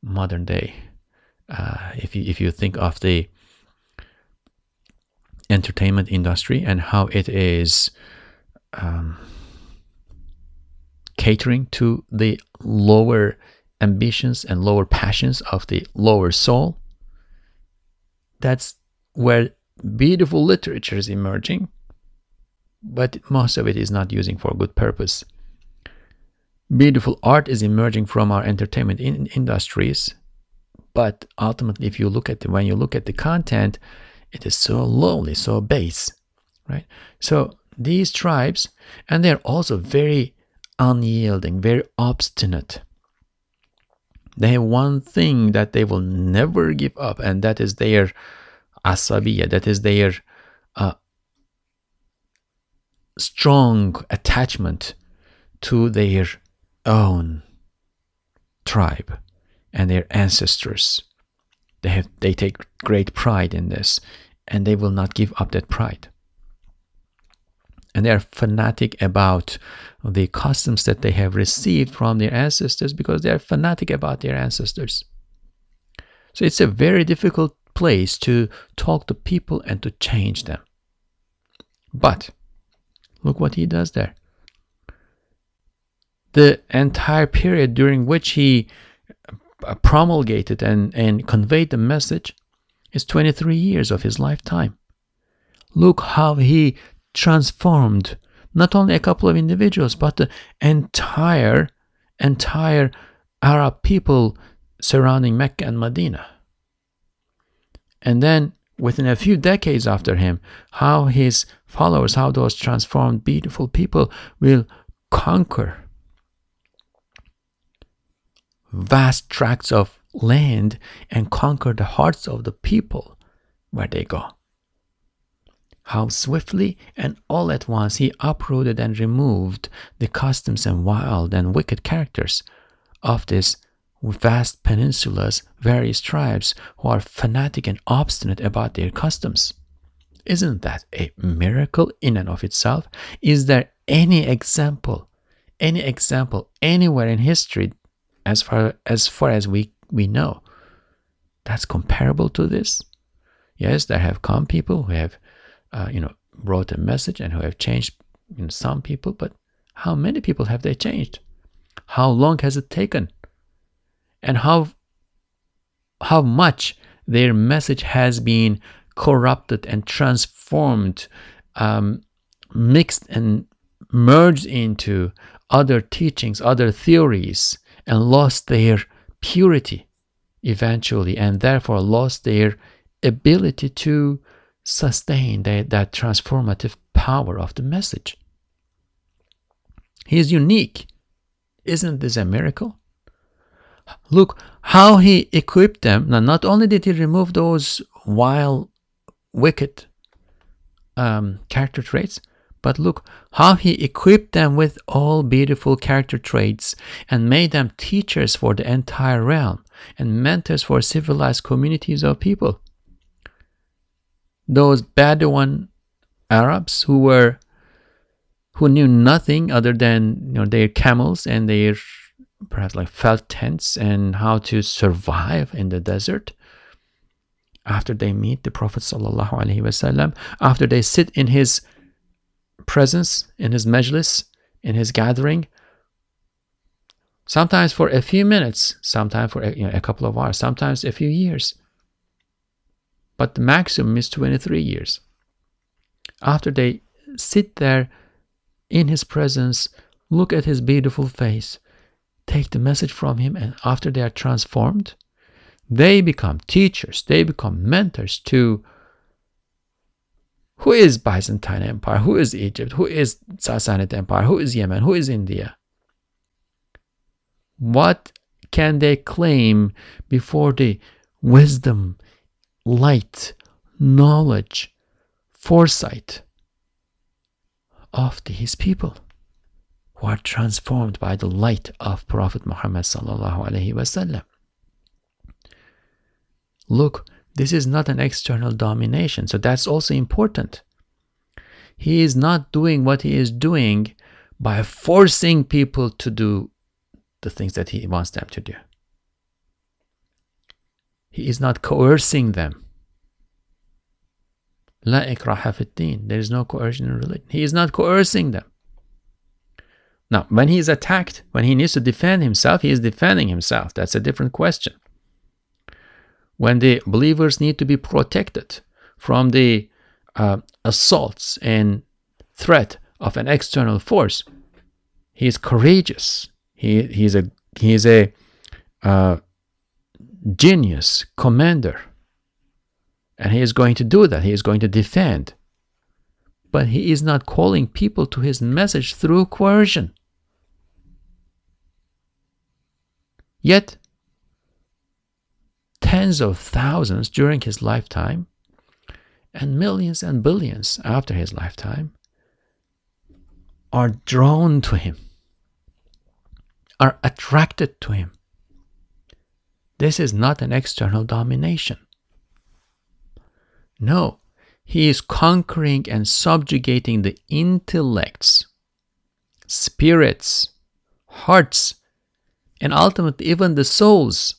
modern day. Uh, if you if you think of the entertainment industry and how it is um, catering to the lower ambitions and lower passions of the lower soul. That's where beautiful literature is emerging, but most of it is not using for good purpose. Beautiful art is emerging from our entertainment in industries, but ultimately, if you look at the, when you look at the content, it is so lowly, so base, right? So these tribes, and they are also very unyielding, very obstinate. They have one thing that they will never give up, and that is their asabiya, that is their uh, strong attachment to their own tribe and their ancestors. They have, they take great pride in this, and they will not give up that pride. And they are fanatic about the customs that they have received from their ancestors, because they are fanatic about their ancestors. So it's a very difficult place to talk to people and to change them. But look what he does there. The entire period during which he promulgated and, and conveyed the message is twenty-three years of his lifetime. Look how he transformed not only a couple of individuals, but the entire entire Arab people surrounding Mecca and Medina. And then within a few decades after him, how his followers, how those transformed beautiful people will conquer vast tracts of land and conquer the hearts of the people where they go. How swiftly and all at once he uprooted and removed the customs and wild and wicked characters of this vast peninsula's various tribes who are fanatic and obstinate about their customs. Isn't that a miracle in and of itself? Is there any example, any example anywhere in history, as far as far as we, we know, that's comparable to this? Yes, there have come people who have Uh, you know, wrote a message and who have changed, you know, some people, but how many people have they changed? How long has it taken? And how how much their message has been corrupted and transformed, um, mixed and merged into other teachings, other theories, and lost their purity eventually, and therefore lost their ability to sustain that, that transformative power of the message. He is unique. Isn't this a miracle? Look how he equipped them. Now, not only did he remove those vile, wicked um, character traits, but look how he equipped them with all beautiful character traits and made them teachers for the entire realm and mentors for civilized communities of people. Those Bedouin Arabs who were who knew nothing other than, you know, their camels and their perhaps like felt tents and how to survive in the desert, after they meet the Prophet sallallahu alaihi wasallam, after they sit in his presence, in his majlis, in his gathering, sometimes for a few minutes, sometimes for a, you know, a couple of hours, sometimes a few years. But the maximum is twenty-three years. After they sit there in his presence, look at his beautiful face, take the message from him, and after they are transformed, they become teachers, they become mentors to who is Byzantine Empire, who is Egypt, who is Sassanid Empire, who is Yemen, who is India. What can they claim before the wisdom, light, knowledge, foresight of his people who are transformed by the light of Prophet Muhammad sallallahu alaihi wasallam? Look, this is not an external domination, so that's also important. He is not doing what he is doing by forcing people to do the things that he wants them to do. He is not coercing them. La ikraha fi din. There is no coercion in religion. He is not coercing them. Now, when he is attacked, when he needs to defend himself, he is defending himself. That's a different question. When the believers need to be protected from the uh, assaults and threat of an external force, he is courageous. He, he is a... He is a uh, genius commander, and he is going to do that. He is going to defend. but he is not calling people to his message through coercion. Yet, tens of thousands during his lifetime, and millions and billions after his lifetime, are drawn to him, are attracted to him. This is not an external domination. No, he is conquering and subjugating the intellects, spirits, hearts, and ultimately even the souls.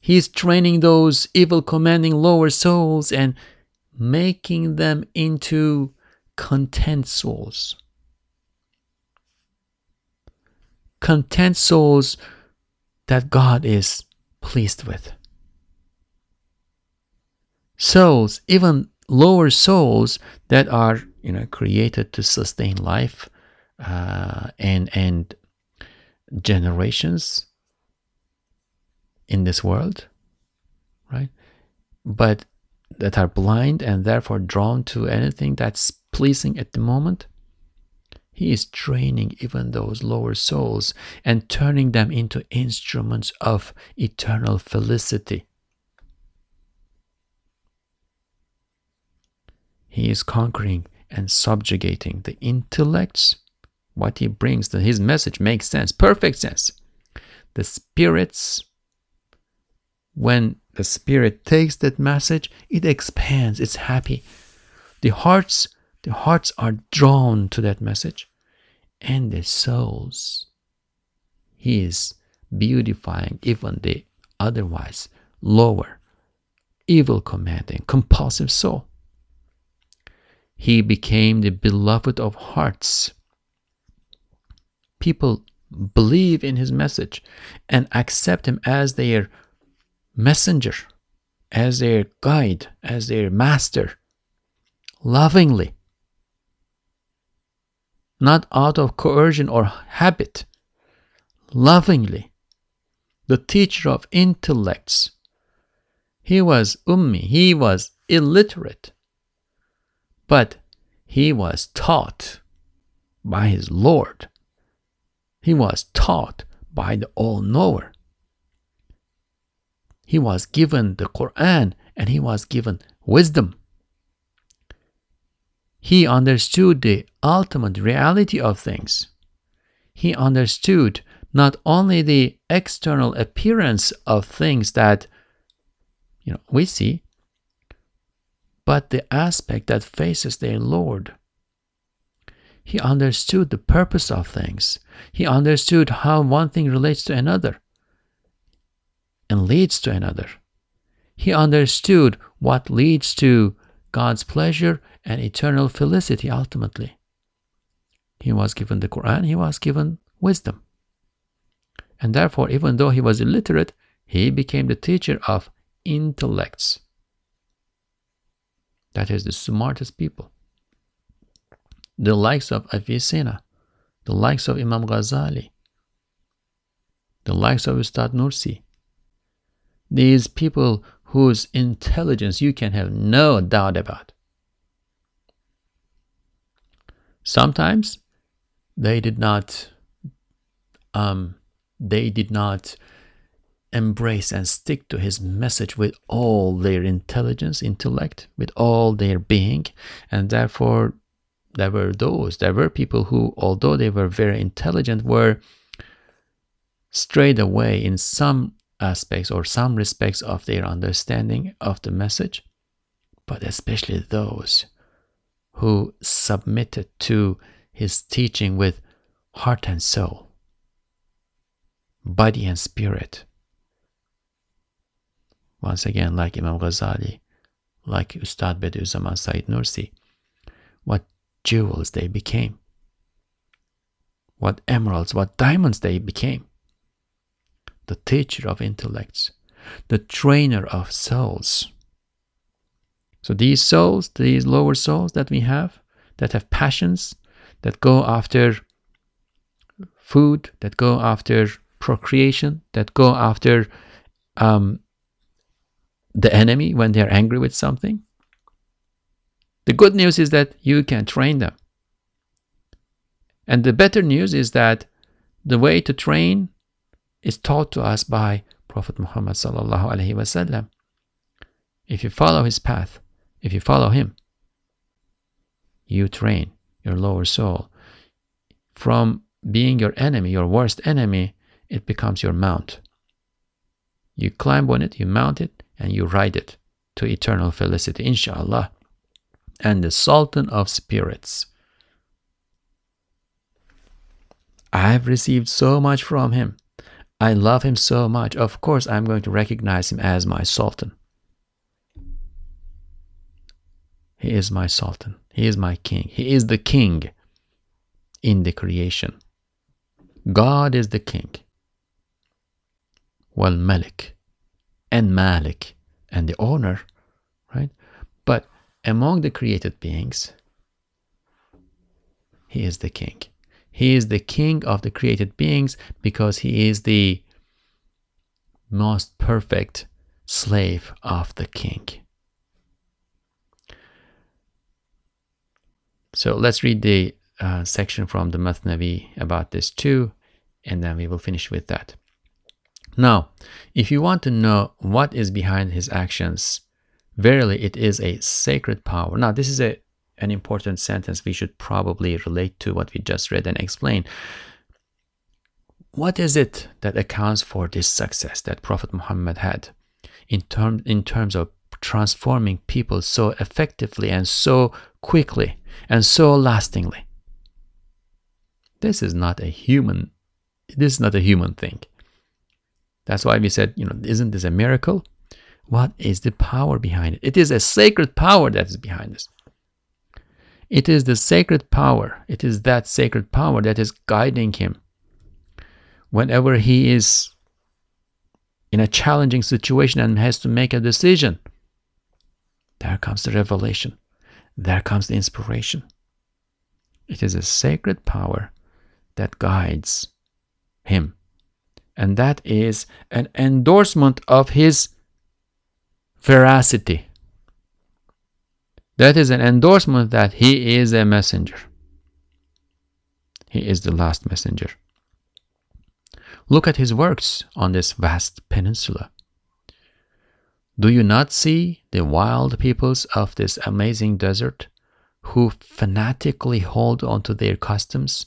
He is training those evil, commanding lower souls and making them into content souls. Content souls that God is pleased with. Souls, even lower souls that are, you know, created to sustain life uh, and and generations in this world, right? But that are blind and therefore drawn to anything that's pleasing at the moment. He is training even those lower souls and turning them into instruments of eternal felicity. He is conquering and subjugating the intellects. What he brings, that his message makes sense, perfect sense. The spirits, when the spirit takes that message, it expands, it's happy. The hearts, the hearts are drawn to that message, and the souls. He is beautifying even the otherwise lower, evil commanding, compulsive soul. He became the beloved of hearts. People believe in his message and accept him as their messenger, as their guide, as their master, lovingly. Not out of coercion or habit, lovingly. The teacher of intellects. He was ummi, he was illiterate, but he was taught by his Lord. He was taught by the All-Knower. He was given the Quran and he was given wisdom. He understood the ultimate reality of things. He understood not only the external appearance of things that, you know, we see, but the aspect that faces their Lord. He understood the purpose of things. He understood how one thing relates to another and leads to another. He understood what leads to God's pleasure and eternal felicity ultimately. He was given the Quran, he was given wisdom. And therefore, even though he was illiterate, he became the teacher of intellects. That is the smartest people. The likes of Avicenna, the likes of Imam Ghazali, the likes of Ustad Nursi. These people whose intelligence you can have no doubt about. Sometimes they did not, um, they did not embrace and stick to his message with all their intelligence, intellect, with all their being, and therefore there were those, there were people who, although they were very intelligent, were strayed away in some aspects or some respects of their understanding of the message, but especially those who submitted to his teaching with heart and soul, body and spirit. Once again, like Imam Ghazali, like Ustad Bediüzzaman Sa'id Nursi, what jewels they became, what emeralds, what diamonds they became. The teacher of intellects, the trainer of souls. So these souls, these lower souls that we have, that have passions, that go after food, that go after procreation, that go after um, the enemy when they are angry with something, The good news is that you can train them. And the better news is that the way to train is taught to us by Prophet Muhammad sallallahu alaihi wasallam. If you follow his path, if you follow him, you train your lower soul. From being your enemy, your worst enemy, it becomes your mount. You climb on it, you mount it, and you ride it to eternal felicity, inshallah. And the Sultan of Spirits, I have received so much from him. I love him so much. Of course, I'm going to recognize him as my Sultan. He is my Sultan. He is my King. He is the King in the creation. God is the King. Wal Malik and Malik and the owner, right? But among the created beings, he is the King. He is the King of the created beings because he is the most perfect slave of the King. So let's read the uh, section from the Mathnavi about this too, and then we will finish with that. Now, if you want to know what is behind his actions, verily it is a sacred power. Now, this is a an important sentence we should probably relate to what we just read and explain. What is it that accounts for this success that Prophet Muhammad had in, term, in terms of transforming people so effectively and so quickly and so lastingly? This is not a human, this is not a human thing. That's why we said, you know, isn't this a miracle? What is the power behind it? It is a sacred power that is behind this. It is the sacred power. It is that sacred power that is guiding him. Whenever he is in a challenging situation and has to make a decision, there comes the revelation. There comes the inspiration. It is a sacred power that guides him. And that is an endorsement of his veracity. That is an endorsement that he is a messenger. He is the last messenger. Look at his works on this vast peninsula. Do you not see the wild peoples of this amazing desert who fanatically hold on to their customs,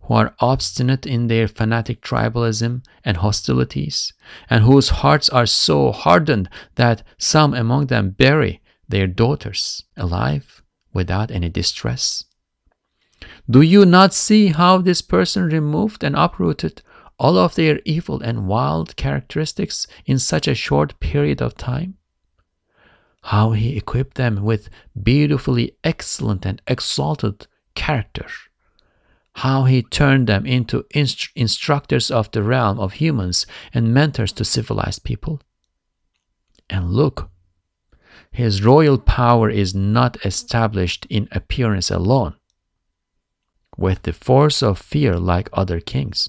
who are obstinate in their fanatic tribalism and hostilities, and whose hearts are so hardened that some among them bury their daughters alive without any distress? Do you not see how this person removed and uprooted all of their evil and wild characteristics in such a short period of time? How he equipped them with beautifully excellent and exalted character. How he turned them into inst- instructors of the realm of humans and mentors to civilized people. And look, his royal power is not established in appearance alone, with the force of fear like other kings.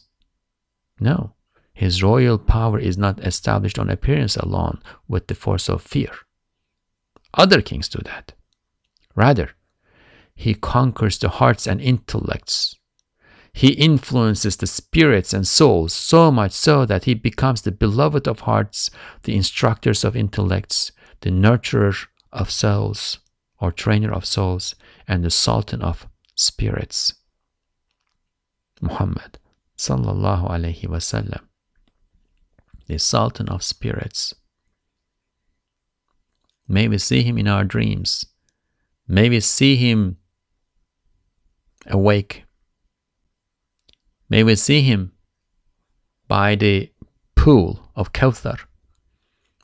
No, his royal power is not established on appearance alone, with the force of fear. Other kings do that. Rather, he conquers the hearts and intellects. He influences the spirits and souls so much so that he becomes the beloved of hearts, the instructors of intellects, the nurturer of souls or trainer of souls, and the Sultan of spirits, Muhammad sallallahu alaihi wasallam, the Sultan of spirits. May we see him in our dreams. May we see him awake. May we see him by the pool of Kawthar.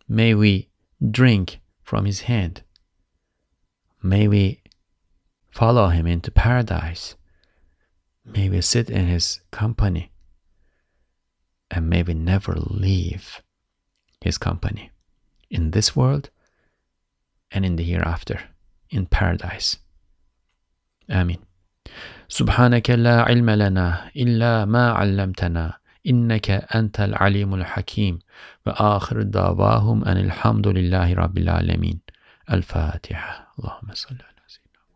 May we drink from his hand. May we follow him into paradise. May we sit in his company, and may we never leave his company in this world and in the hereafter in paradise. Amin. Subhanaka la ilma lana illa ma 'allamtana. إنك أنت العليم الحكيم وآخر دعواهم أن الحمد لله رب العالمين الفاتحة اللهم صل على سيدنا